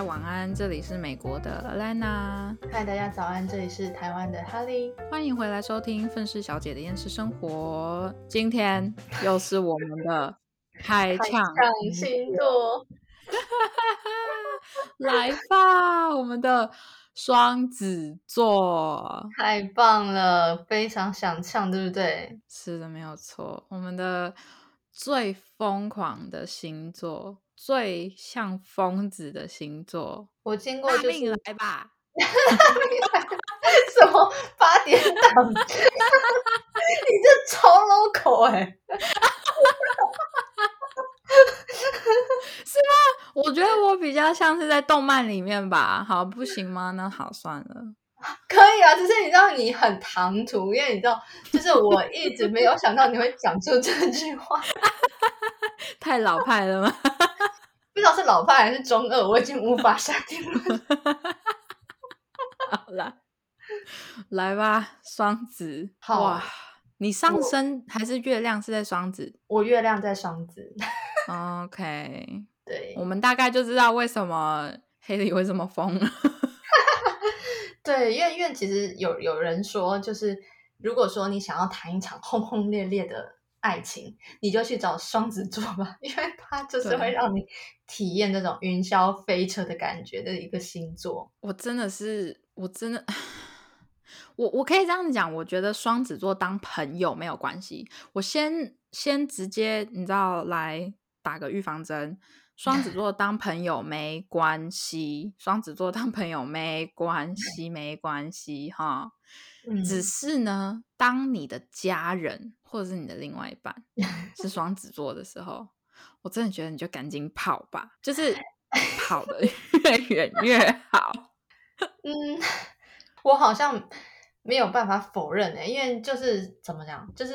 家晚安，这里是美国的 Lana。 嗨，大家早安，这里是台湾的 Holly。 欢迎回来收听愤世小姐的厌世生活，今天又是我们的开场星座来吧，我们的双子座，太棒了，非常想唱，对不对？是的，没有错，我们的最疯狂的星座，最像疯子的星座。我经过就是命来吧什么八点档你这超 local 欸是吗？我觉得我比较像是在动漫里面吧。好，不行吗？那好，算了。可以啊，只是你知道你很唐突，因为你知道，就是我一直没有想到你会讲出这句话。太老派了吗？不知道是老派还是中二，我已经无法下定论。好啦，来吧，双子。好哇，你上升还是月亮是在双子？我月亮在双子。OK， 对，我们大概就知道为什么Haley为什么疯了。对，因为其实有人说，就是如果说你想要谈一场轰轰烈烈的爱情，你就去找双子座吧，因为它就是会让你体验这种云霄飞车的感觉的一个星座。我真的。我可以这样讲，我觉得双子座当朋友没有关系。我先直接你知道来打个预防针，双子座当朋友没关系，双子座当朋友没关系，没关系哈。只是呢，当你的家人或者是你的另外一半是双子座的时候，我真的觉得你就赶紧跑吧，就是跑得越远越好。嗯。我好像没有办法否认欸，因为就是怎么讲，就是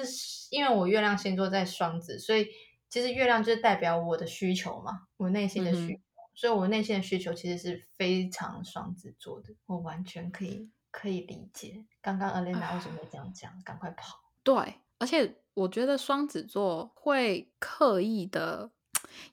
因为我月亮星座在双子，所以其实月亮就是代表我的需求嘛，我内心的需求，所以我内心的需求其实是非常双子座的，我完全可以理解。刚刚 Elena 为什么会这样讲，赶快跑。对，而且我觉得双子座会刻意的，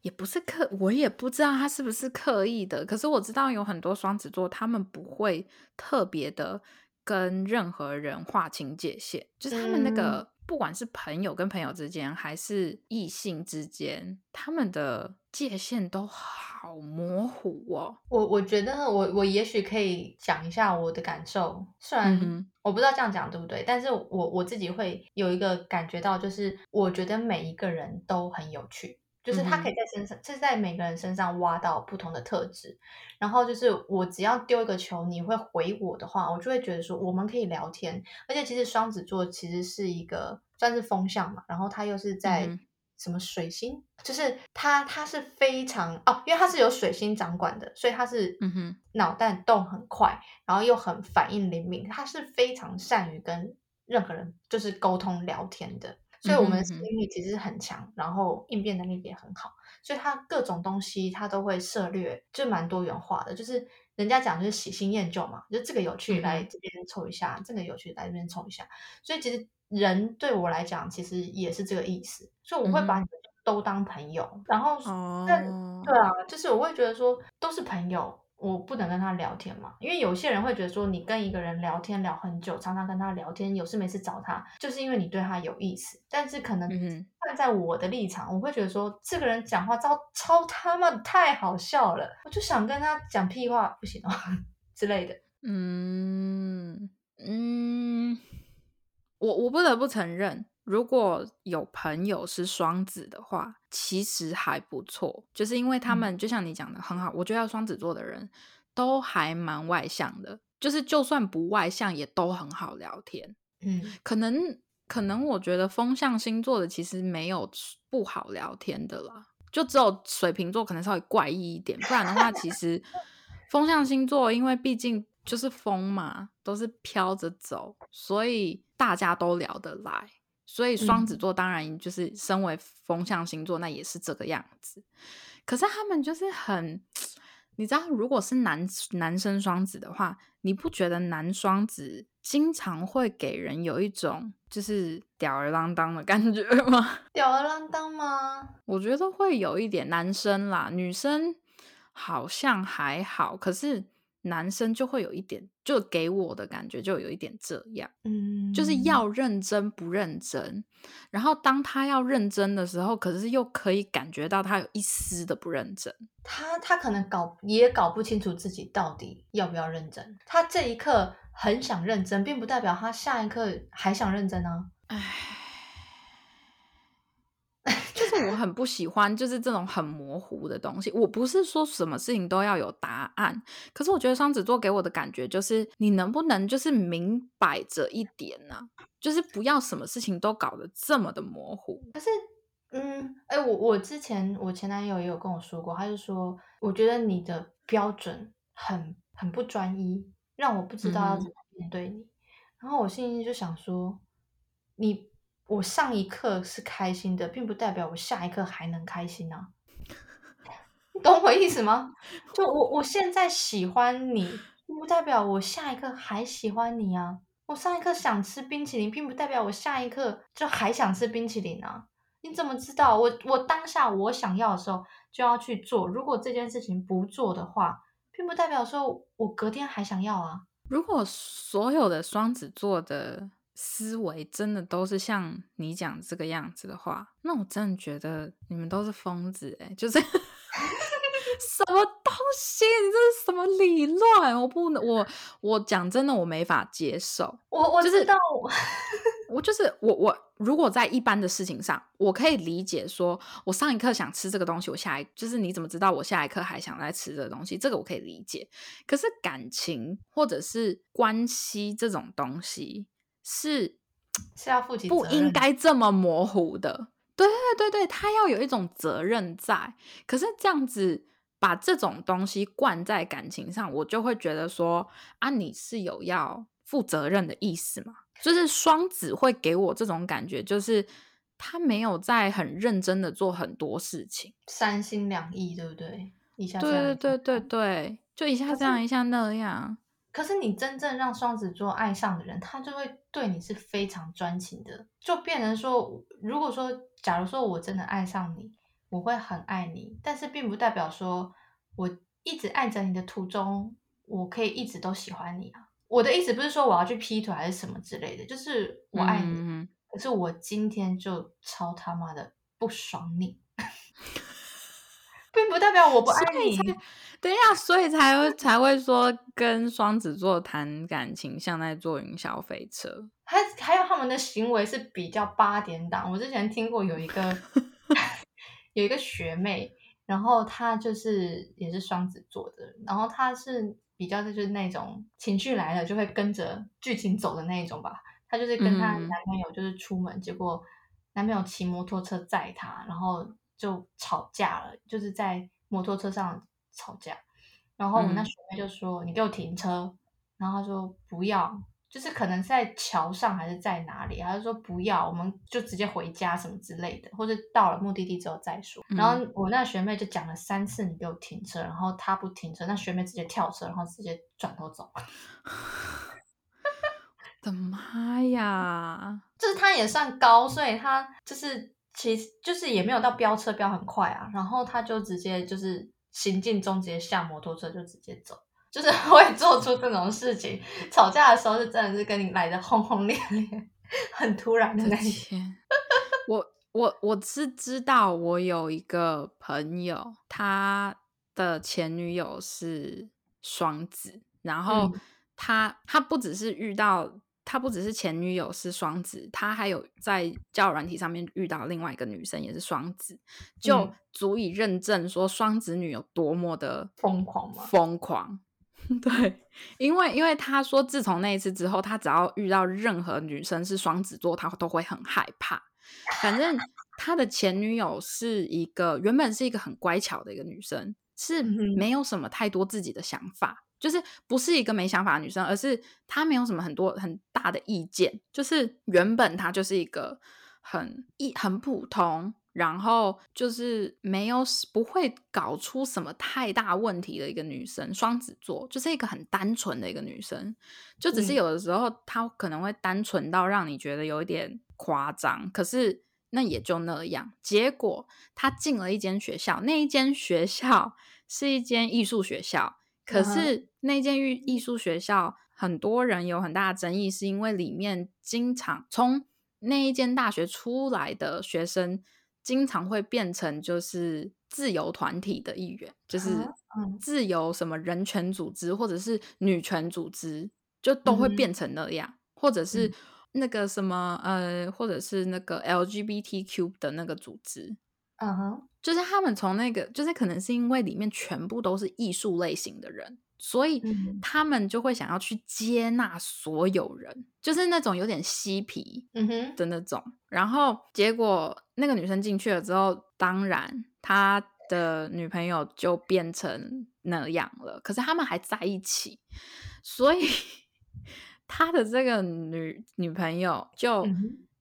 也不是我也不知道他是不是刻意的，可是我知道有很多双子座他们不会特别的跟任何人划清界限，就是他们那个不管是朋友跟朋友之间还是异性之间，他们的界限都好模糊哦。我觉得我也许可以讲一下我的感受，虽然我不知道这样讲对不对，但是我自己会有一个感觉到，就是我觉得每一个人都很有趣，就是他可以在身上，就是在每个人身上挖到不同的特质，然后就是我只要丢一个球，你会回我的话，我就会觉得说我们可以聊天。而且其实双子座其实是一个算是风象嘛，然后他又是在什么水星，就是他是非常因为他是有水星掌管的，所以他是脑袋动很快，然后又很反应灵敏，他是非常善于跟任何人就是沟通聊天的。所以我们的适应力其实很强，然后应变能力也很好，所以他各种东西他都会涉略，就蛮多元化的。就是人家讲就是喜新厌旧嘛，就这个有趣来这边凑一下，这个有趣来这边凑一下。所以其实人对我来讲其实也是这个意思，所以我会把你们都当朋友，然后对啊，就是我会觉得说都是朋友，我不能跟他聊天嘛，因为有些人会觉得说你跟一个人聊天聊很久，常常跟他聊天，有事没事找他，就是因为你对他有意思。但是可能站在我的立场，我会觉得说这个人讲话超他妈太好笑了，我就想跟他讲屁话，不行哦之类的。我不得不承认，如果有朋友是双子的话其实还不错，就是因为他们就像你讲的很好，我觉得双子座的人都还蛮外向的，就是就算不外向也都很好聊天。可能我觉得风象星座的其实没有不好聊天的啦，就只有水瓶座可能稍微怪异一点，不然的话其实风象星座因为毕竟就是风嘛，都是飘着走，所以大家都聊得来。所以双子座当然就是身为风象星座那也是这个样子，可是他们就是很，你知道如果是男生双子的话，你不觉得男双子经常会给人有一种就是吊儿郎当的感觉吗？吊儿郎当吗？我觉得会有一点，男生啦，女生好像还好，可是男生就会有一点，就给我的感觉就有一点这样，就是要认真不认真，然后当他要认真的时候，可是又可以感觉到他有一丝的不认真，他可能也搞不清楚自己到底要不要认真，他这一刻很想认真并不代表他下一刻还想认真啊。就是我很不喜欢就是这种很模糊的东西，我不是说什么事情都要有答案，可是我觉得双子座给我的感觉就是你能不能就是明摆着一点呢、啊？就是不要什么事情都搞得这么的模糊。可是我前男友也有跟我说过，他就说我觉得你的标准很不专一，让我不知道要怎么面对你、然后我心里就想说我上一刻是开心的并不代表我下一刻还能开心啊，你懂我意思吗？就我现在喜欢你并不代表我下一刻还喜欢你啊，我上一刻想吃冰淇淋并不代表我下一刻就还想吃冰淇淋啊，你怎么知道？我当下我想要的时候就要去做，如果这件事情不做的话并不代表说我隔天还想要啊。如果所有的双子座的思维真的都是像你讲这个样子的话，那我真的觉得你们都是疯子欸，就是什么东西，你这是什么理论？我讲真的我没法接受。我知道、就是、我就是我如果在一般的事情上我可以理解说我上一刻想吃这个东西，我下一就是你怎么知道我下一刻还想再吃这个东西，这个我可以理解。可是感情或者是关系这种东西是要负起责任，不应该这么模糊的。对对对，他要有一种责任在，可是这样子把这种东西灌在感情上，我就会觉得说啊，你是有要负责任的意思吗？就是双子会给我这种感觉，就是他没有在很认真的做很多事情，三心两意，对不对？一下这样对对对对对，就一下这样一下那样。可是你真正让双子座爱上的人，他就会对你是非常专情的，就变成说如果说假如说我真的爱上你，我会很爱你，但是并不代表说我一直爱着你的途中我可以一直都喜欢你啊。我的意思不是说我要去劈腿还是什么之类的，就是我爱你可是我今天就超他妈的不爽你并不代表我不爱你。对呀，所以才会说跟双子座谈感情像在坐云霄飞车。还有他们的行为是比较八点档。我之前听过有一个学妹，然后她就是也是双子座的，然后她是比较就是那种情绪来了就会跟着剧情走的那一种吧。她就是跟她男朋友就是出门，结果男朋友骑摩托车载她，然后就吵架了，就是在摩托车上吵架。然后我们那学妹就说你给我停车，然后她说不要，就是可能在桥上还是在哪里，她就说不要，我们就直接回家什么之类的，或者到了目的地之后再说。然后我那学妹就讲了3次你给我停车，然后她不停车，那学妹直接跳车，然后直接转头走我的妈呀，就是她也算高，所以她就是其实就是也没有到飙车飙很快啊，然后他就直接就是行进中直接下摩托车就直接走，就是会做出这种事情吵架的时候是真的是跟你来的轰轰烈烈，很突然的那天我是知道，我有一个朋友他的前女友是双子，然后他不只是前女友是双子，他还有在交友软体上面遇到另外一个女生也是双子，就足以认证说双子女有多么的疯狂吗？疯狂，对，因为他说自从那一次之后，他只要遇到任何女生是双子座他都会很害怕。反正他的前女友是一个原本是一个很乖巧的一个女生，是没有什么太多自己的想法，就是不是一个没想法的女生，而是她没有什么很大的意见，就是原本她就是一个很普通，然后就是不会搞出什么太大问题的一个女生。双子座就是一个很单纯的一个女生，就只是有的时候她可能会单纯到让你觉得有一点夸张，可是那也就那样。结果他进了一间学校，那一间学校是一间艺术学校，可是那间艺术学校很多人有很大的争议，是因为里面经常从那一间大学出来的学生经常会变成就是自由团体的一员，就是自由什么人权组织或者是女权组织，就都会变成那样，或者是那个什么或者是那个 LGBTQ 的那个组织，就是他们从那个，就是可能是因为里面全部都是艺术类型的人，所以他们就会想要去接纳所有人，就是那种有点嬉皮的那种。然后结果那个女生进去了之后，当然她的女朋友就变成那样了，可是他们还在一起，所以她的这个女朋友就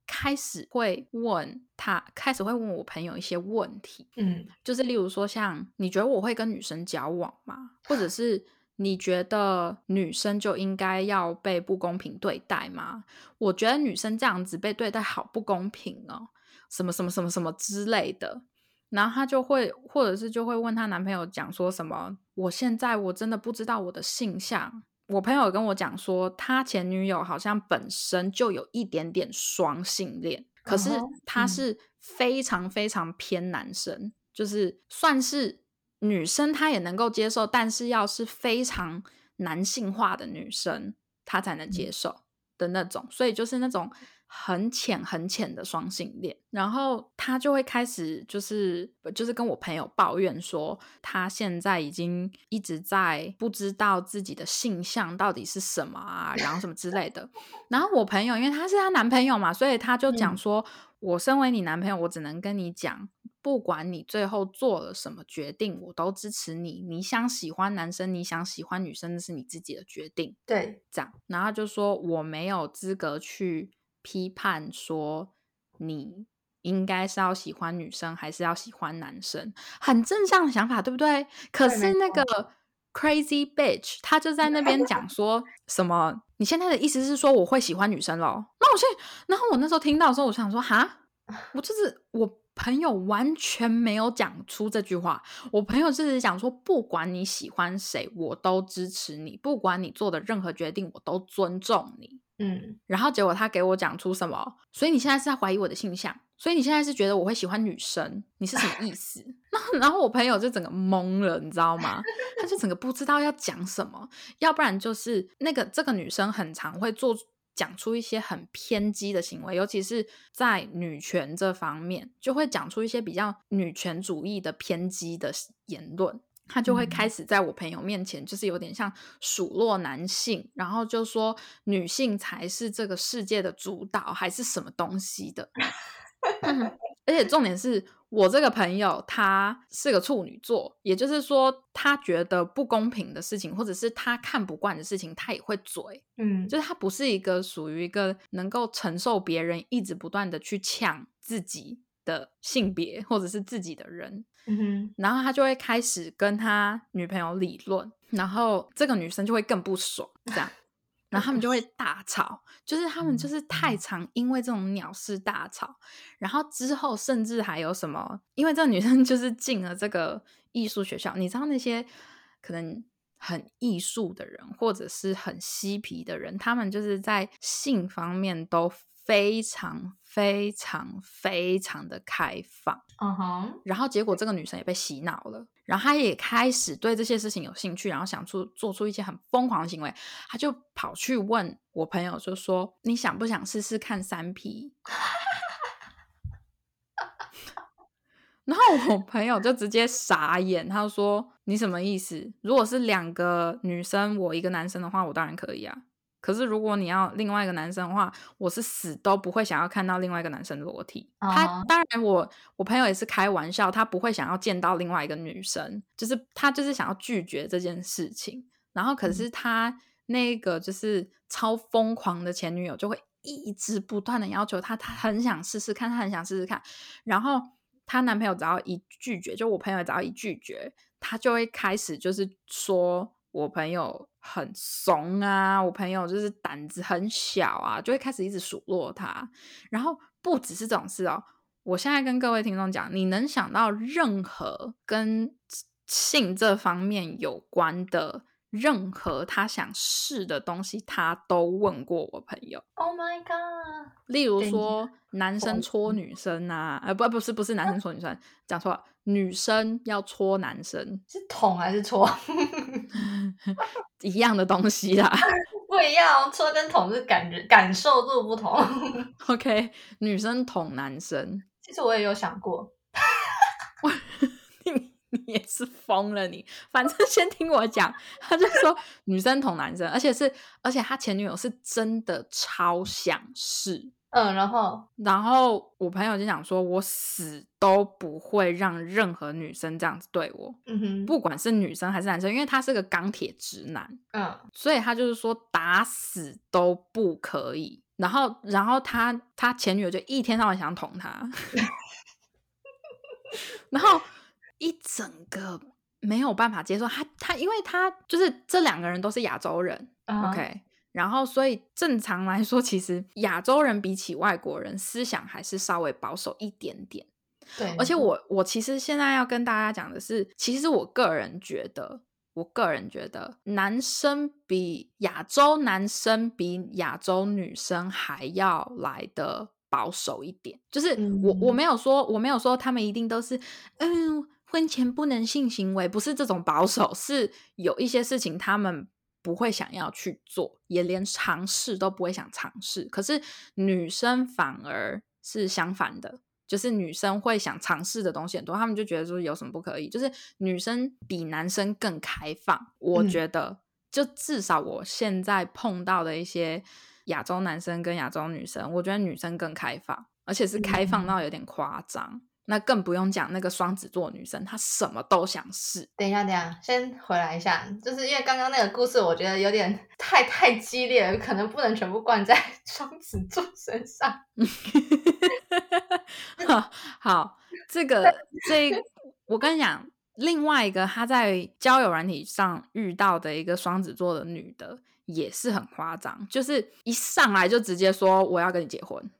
开始会问她，开始会问我朋友一些问题，就是例如说像你觉得我会跟女生交往吗？或者是你觉得女生就应该要被不公平对待吗？我觉得女生这样子被对待好不公平哦，什么什么什么什么之类的。然后她就会，或者是就会问她男朋友讲说什么，我现在我真的不知道我的性向。我朋友跟我讲说，他前女友好像本身就有一点点双性恋，可是他是非常非常偏男生，就是算是女生她也能够接受，但是要是非常男性化的女生她才能接受的那种，所以就是那种很浅很浅的双性恋。然后她就会开始就是跟我朋友抱怨说，她现在已经一直在不知道自己的性向到底是什么啊，然后什么之类的。然后我朋友因为他是她男朋友嘛，所以他就讲说，我身为你男朋友，我只能跟你讲，不管你最后做了什么决定，我都支持你，你想喜欢男生，你想喜欢女生，那是你自己的决定，对，这样。然后他就说，我没有资格去批判说你应该是要喜欢女生还是要喜欢男生，很正向的想法，对不对？可是那个 crazy bitch 他就在那边讲说什么，你现在的意思是说我会喜欢女生咯？那我现在，然后我那时候听到的时候，我想说哈，我朋友完全没有讲出这句话，我朋友就是讲说，不管你喜欢谁，我都支持你，不管你做的任何决定，我都尊重你。然后结果他给我讲出什么，所以你现在是在怀疑我的性向，所以你现在是觉得我会喜欢女生，你是什么意思？然后我朋友就整个懵了，你知道吗？他就整个不知道要讲什么。要不然就是这个女生很常会讲出一些很偏激的行为，尤其是在女权这方面，就会讲出一些比较女权主义的偏激的言论。他就会开始在我朋友面前就是有点像数落男性，然后就说女性才是这个世界的主导还是什么东西的。而且重点是我这个朋友他是个处女座，也就是说他觉得不公平的事情或者是他看不惯的事情他也会嘴，就是他不是一个属于一个能够承受别人一直不断的去呛自己的性别或者是自己的人。然后他就会开始跟他女朋友理论，然后这个女生就会更不爽，这样。然后他们就会大吵，就是他们就是太常因为这种鸟事大吵。然后之后甚至还有什么，因为这个女生就是进了这个艺术学校，你知道那些可能很艺术的人或者是很嬉皮的人，他们就是在性方面都非常非常非常的开放，然后结果这个女生也被洗脑了，然后她也开始对这些事情有兴趣，然后想做出一些很疯狂的行为。她就跑去问我朋友，就说你想不想试试看3P？ 然后我朋友就直接傻眼，他说你什么意思？如果是2个女生我一个男生的话，我当然可以啊，可是如果你要另外一个男生的话，我是死都不会想要看到另外一个男生裸体。他当然我朋友也是开玩笑，他不会想要见到另外一个女生，就是他就是想要拒绝这件事情。然后可是他那个就是超疯狂的前女友就会一直不断的要求他很想试试看，他很想试试看。然后他男朋友只要一拒绝，就我朋友只要一拒绝，他就会开始就是说我朋友很怂啊，我朋友就是胆子很小啊，就会开始一直数落他。然后不只是这种事哦，我现在跟各位听众讲，你能想到任何跟性这方面有关的任何他想试的东西，他都问过我朋友。 Oh my god， 例如说男生戳女生啊，不是男生戳女生，讲错了，女生要戳男生，是捅还是戳？一样的东西啦，不一样，戳跟捅是感受度不同。OK， 女生捅男生，其实我也有想过。你也是疯了你，反正先听我讲。他就说女生捅男生，而且他前女友是真的超想试，然后我朋友就讲说，我死都不会让任何女生这样子对我，不管是女生还是男生，因为他是个钢铁直男，所以他就是说打死都不可以。然后他前女友就一天到晚想捅他，然后一整个没有办法接受他，因为他就是这两个人都是亚洲人，OK， 然后所以正常来说，其实亚洲人比起外国人思想还是稍微保守一点点。对，而且我其实现在要跟大家讲的是，其实我个人觉得男生比亚洲男生比亚洲女生还要来的保守一点，就是我没有说他们一定都是婚前不能性行为，不是这种保守，是有一些事情他们不会想要去做，也连尝试都不会想尝试。可是女生反而是相反的，就是女生会想尝试的东西很多，他们就觉得说有什么不可以，就是女生比男生更开放。我觉得就至少我现在碰到的一些亚洲男生跟亚洲女生，我觉得女生更开放，而且是开放到有点夸张。那更不用讲那个双子座女生，她什么都想试。等一下先回来一下，就是因为刚刚那个故事我觉得有点太激烈了，可能不能全部灌在双子座身上。好，我跟你讲，另外一个她在交友软体上遇到的一个双子座的女的也是很夸张，就是一上来就直接说我要跟你结婚。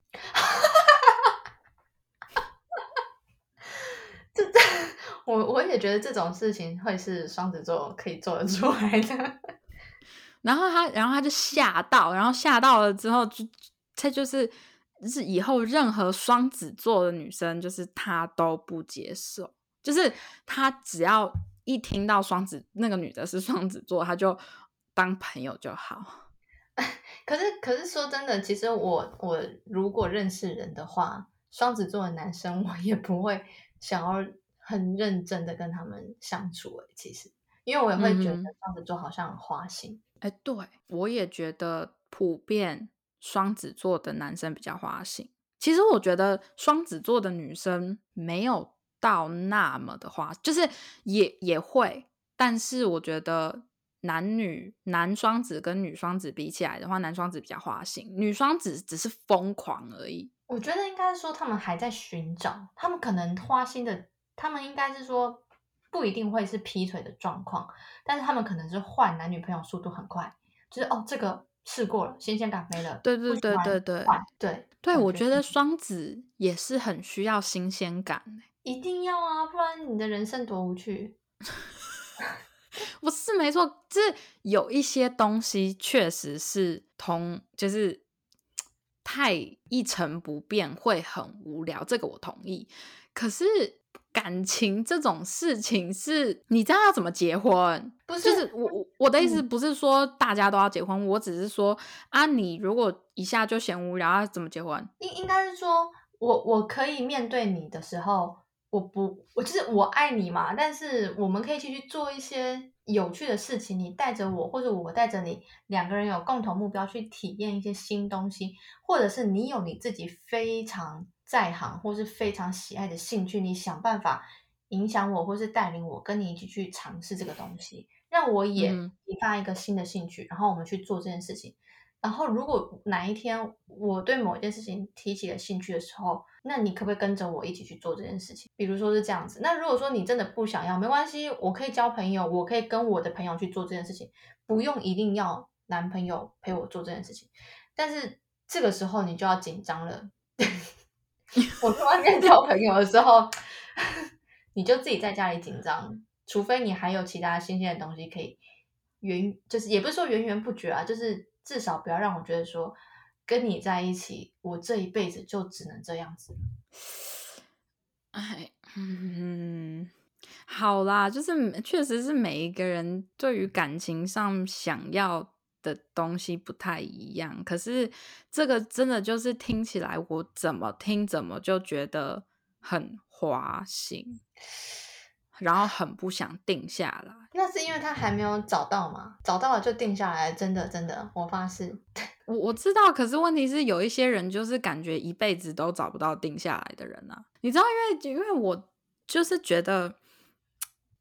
我也觉得这种事情会是双子座可以做得出来的。然后他就吓到了之后，他就是以后任何双子座的女生，就是他都不接受，就是他只要一听到那个女的是双子座，他就当朋友就好。可是说真的，其实我如果认识人的话，双子座的男生我也不会想要很认真的跟他们相处，其实因为我也会觉得双子座好像很花心。对，我也觉得普遍双子座的男生比较花心。其实我觉得双子座的女生没有到那么的花，就是也会，但是我觉得男双子跟女双子比起来的话，男双子比较花心，女双子只是疯狂而已。我觉得应该说他们还在寻找，他们可能花心的，他们应该是说不一定会是劈腿的状况，但是他们可能是换男女朋友速度很快，就是这个试过了，新鲜感没了。对，我觉得双子也是很需要新鲜感，一定要啊，不然你的人生多无趣。我是没错，就是有一些东西确实是就是太一成不变会很无聊，这个我同意。可是感情这种事情是你知道要怎么结婚，不是就是我的意思不是说大家都要结婚，我只是说你如果一下就嫌无聊要怎么结婚？应该是说我可以面对你的时候，我就是我爱你嘛，但是我们可以继续做一些有趣的事情，你带着我或者我带着你，两个人有共同目标去体验一些新东西，或者是你有你自己非常在行或是非常喜爱的兴趣，你想办法影响我或是带领我跟你一起去尝试这个东西，让我也引发一个新的兴趣，然后我们去做这件事情。然后如果哪一天我对某一件事情提起了兴趣的时候，那你可不可以跟着我一起去做这件事情，比如说是这样子。那如果说你真的不想要，没关系，我可以交朋友，我可以跟我的朋友去做这件事情，不用一定要男朋友陪我做这件事情。但是这个时候你就要紧张了。我在外面交朋友的时候，你就自己在家里紧张，除非你还有其他新鲜的东西可以就是也不是说源源不绝啊，就是至少不要让我觉得说跟你在一起，我这一辈子就只能这样子。哎，嗯，好啦，就是确实是每一个人对于感情上想要的东西不太一样，可是这个真的就是听起来我怎么听怎么就觉得很花心，然后很不想定下来。那是因为他还没有找到嘛，找到了就定下来，真的真的，我发誓。我知道，可是问题是有一些人就是感觉一辈子都找不到定下来的人啊，你知道，因为我就是觉得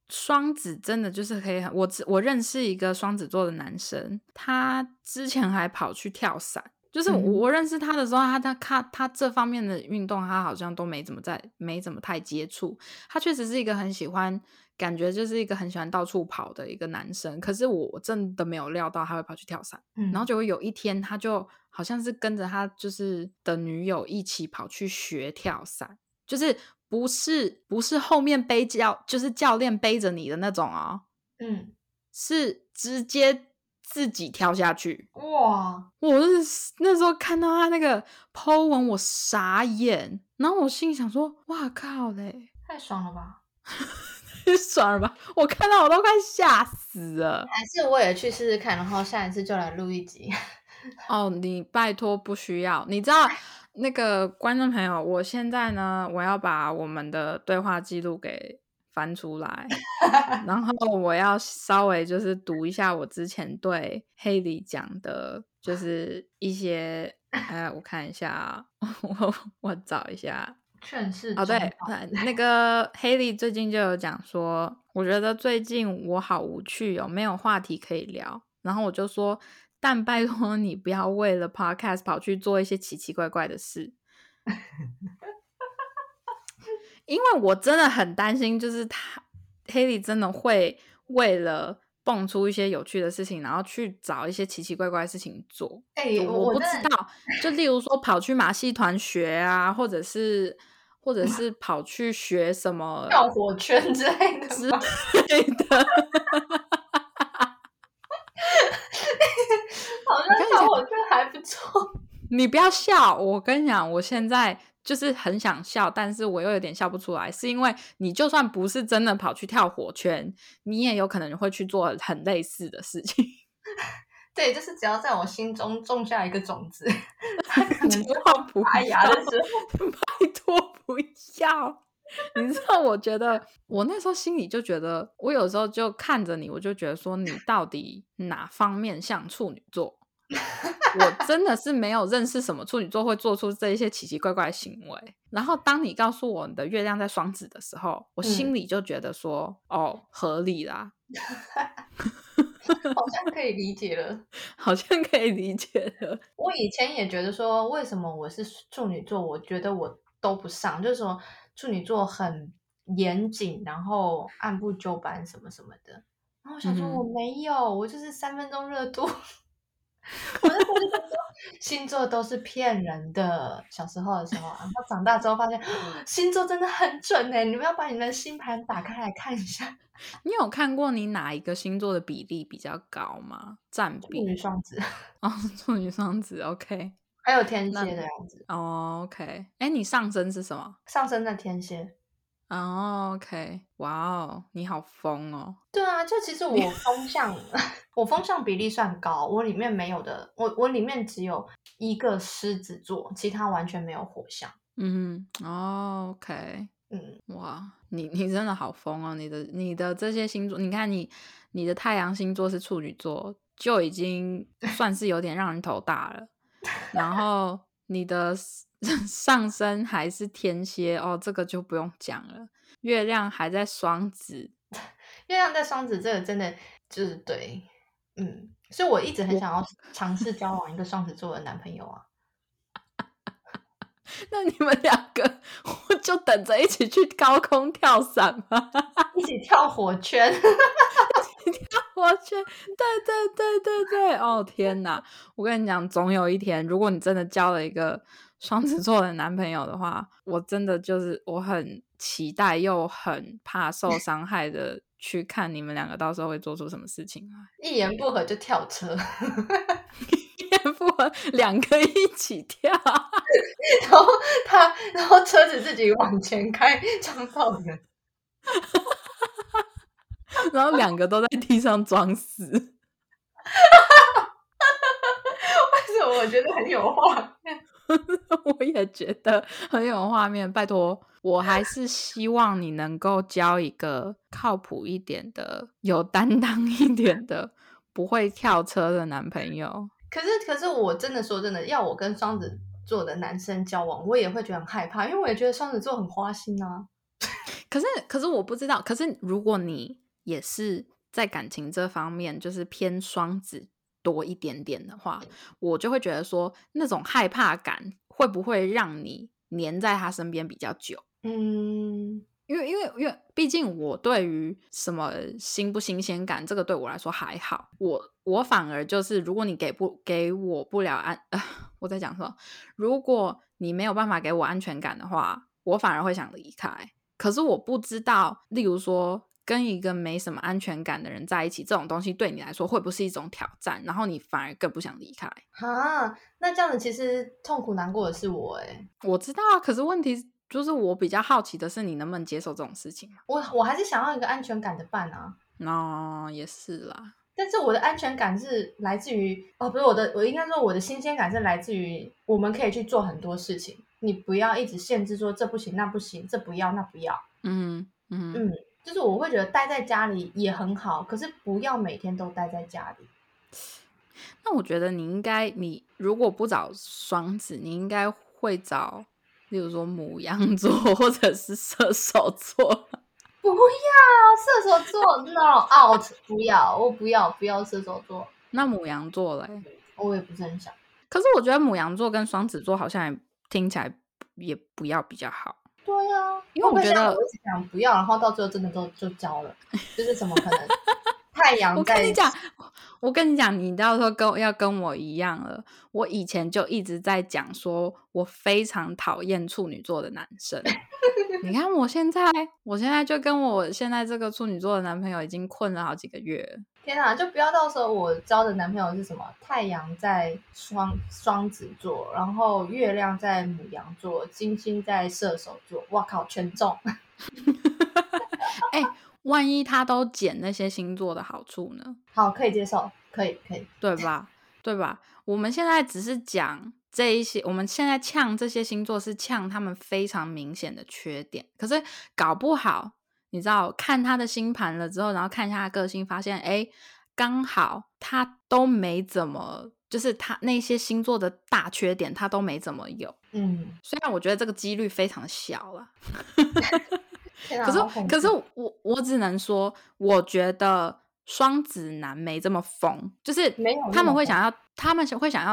双子真的就是可以很，我认识一个双子座的男生，他之前还跑去跳伞，就是我认识他的时候，他这方面的运动他好像都没怎么太接触。他确实是一个很喜欢，感觉就是一个很喜欢到处跑的一个男生，可是我真的没有料到他会跑去跳伞。然后结果有一天他就好像是跟着他就是的女友一起跑去学跳伞，就是不是后面就是教练背着你的那种哦，是直接自己跳下去。哇！我那时候看到他那个 po 文我傻眼，然后我心里想说哇靠嘞，太爽了吧。太爽了吧，我看到我都快吓死了。还是我也去试试看，然后下一次就来录一集。哦，你拜托不需要。你知道那个观众朋友，我现在呢，我要把我们的对话记录给翻出来，然后我要稍微就是读一下我之前对黑里讲的，就是一些，我看一下啊，我找一下。劝世哦，对，那个黑里最近就有讲说，我觉得最近我好无趣哦，没有话题可以聊，然后我就说。但拜托你不要为了 podcast 跑去做一些奇奇怪怪的事，因为我真的很担心，就是Haley 真的会为了蹦出一些有趣的事情，然后去找一些奇奇怪怪的事情做。我不知道，就例如说跑去马戏团学啊，或者是跑去学什么跳火圈之类的好像跳火圈还不错。你不要笑，我跟你讲，我现在就是很想笑，但是我又有点笑不出来，是因为你就算不是真的跑去跳火圈，你也有可能会去做很类似的事情。对，就是只要在我心中种下一个种子，它可能就会拔芽的时候。拜托不要。你知道，我觉得我那时候心里就觉得，我有时候就看着你，我就觉得说你到底哪方面像处女座。我真的是没有认识什么处女座会做出这一些奇奇怪怪的行为。然后当你告诉我你的月亮在双子的时候，我心里就觉得说哦，合理啦。好像可以理解了，好像可以理解了。我以前也觉得说为什么我是处女座，我觉得我都不上，就是说处女座很严谨，然后按部就班什么什么的。然后我想说我没有，我就是3分钟热度。我就说星座都是骗人的，小时候的时候，然后长大之后发现星座真的很准欸，你们要把你们的星盘打开来看一下。你有看过你哪一个星座的比例比较高吗？占比？处女双子。哦，处女双子 OK，还有天蝎的样子。哦 OK， 哎，你上升是什么？上升在天蝎。哦 OK， 哇哦，你好疯哦。对啊，就其实我风向我风向比例算高，我里面没有的，我里面只有一个狮子座，其他完全没有火象。哦 OK， 哇，你真的好疯哦。你的这些星座，你看你的太阳星座是处女座，就已经算是有点让人头大了。然后你的上升还是天蝎哦，这个就不用讲了。月亮还在双子，月亮在双子，这个真的就是对，所以我一直很想要尝试交往一个双子座的男朋友啊。那你们两个，我就等着一起去高空跳伞吧，一起跳火圈。跳火圈，对，哦天哪！我跟你讲，总有一天，如果你真的交了一个双子座的男朋友的话，我真的就是我很期待又很怕受伤害的去看你们两个到时候会做出什么事情啊！一言不合就跳车一言不合两个一起跳然后车子自己往前开撞到人然后两个都在地上装死为什么我觉得很有画面我也觉得很有画面。拜托，我还是希望你能够交一个靠谱一点的、有担当一点的、不会跳车的男朋友。可是我真的说真的，要我跟双子座的男生交往，我也会觉得很害怕，因为我也觉得双子座很花心啊。可是我不知道，可是如果你也是在感情这方面就是偏双子多一点点的话，我就会觉得说那种害怕感会不会让你黏在他身边比较久。嗯，因为毕竟我对于什么新不新鲜感这个对我来说还好，我反而就是如果你给我不了我在讲说如果你没有办法给我安全感的话，我反而会想离开。可是我不知道，例如说跟一个没什么安全感的人在一起，这种东西对你来说会不会是一种挑战，然后你反而更不想离开啊？那这样子其实痛苦难过的是我我知道啊，可是问题就是我比较好奇的是你能不能接受这种事情。我还是想要一个安全感的伴啊。哦，也是啦，但是我的安全感是来自于不是我应该说我的新鲜感是来自于我们可以去做很多事情，你不要一直限制说这不行那不行，这不要那不要。嗯，就是我会觉得待在家里也很好，可是不要每天都待在家里。那我觉得你如果不找双子，你应该会找例如说牡羊座或者是射手座。不要射手座no out 不要，我不要射手座。那牡羊座嘞？我也不是很想，可是我觉得牡羊座跟双子座好像也听起来也不要比较好。对啊，因为我觉得我一直想不要，然后到最后真的就交了，就是怎么可能太阳在我跟你讲你到时候要跟我一样了。我以前就一直在讲说我非常讨厌处女座的男生你看我现在就跟我现在这个处女座的男朋友已经困了好几个月了。天啊，就不要到时候我交的男朋友是什么太阳在双子座，然后月亮在牡羊座，金星在射手座，哇靠全中万一他都捡那些星座的好处呢？好，可以接受，可以，对吧？我们现在只是讲这一些，我们现在呛这些星座是呛他们非常明显的缺点，可是搞不好你知道看他的星盘了之后，然后看一下他个性，发现刚好他都没怎么，就是他那些星座的大缺点他都没怎么有。虽然我觉得这个几率非常小啦可是我只能说我觉得双子男没这么疯，就是他们会想要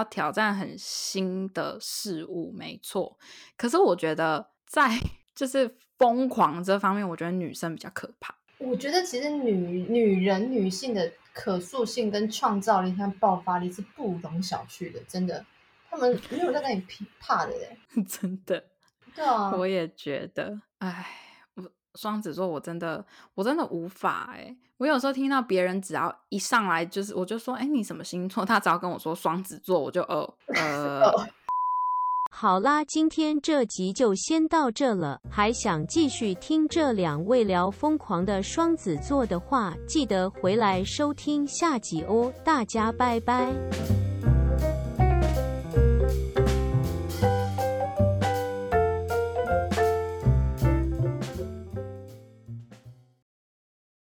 挑战很新的事物没错，可是我觉得在就是疯狂这方面我觉得女生比较可怕。我觉得其实女性的可塑性跟创造力和爆发力是不容小觑的，真的他们没有在那里怕的真的。对啊，我也觉得双子座我真的无法我有时候听到别人只要一上来就是我就说你什么星座，他只要跟我说双子座我就好啦，今天这集就先到这了，还想继续听这两位聊疯狂的双子座的话，记得回来收听下集哦，大家拜拜。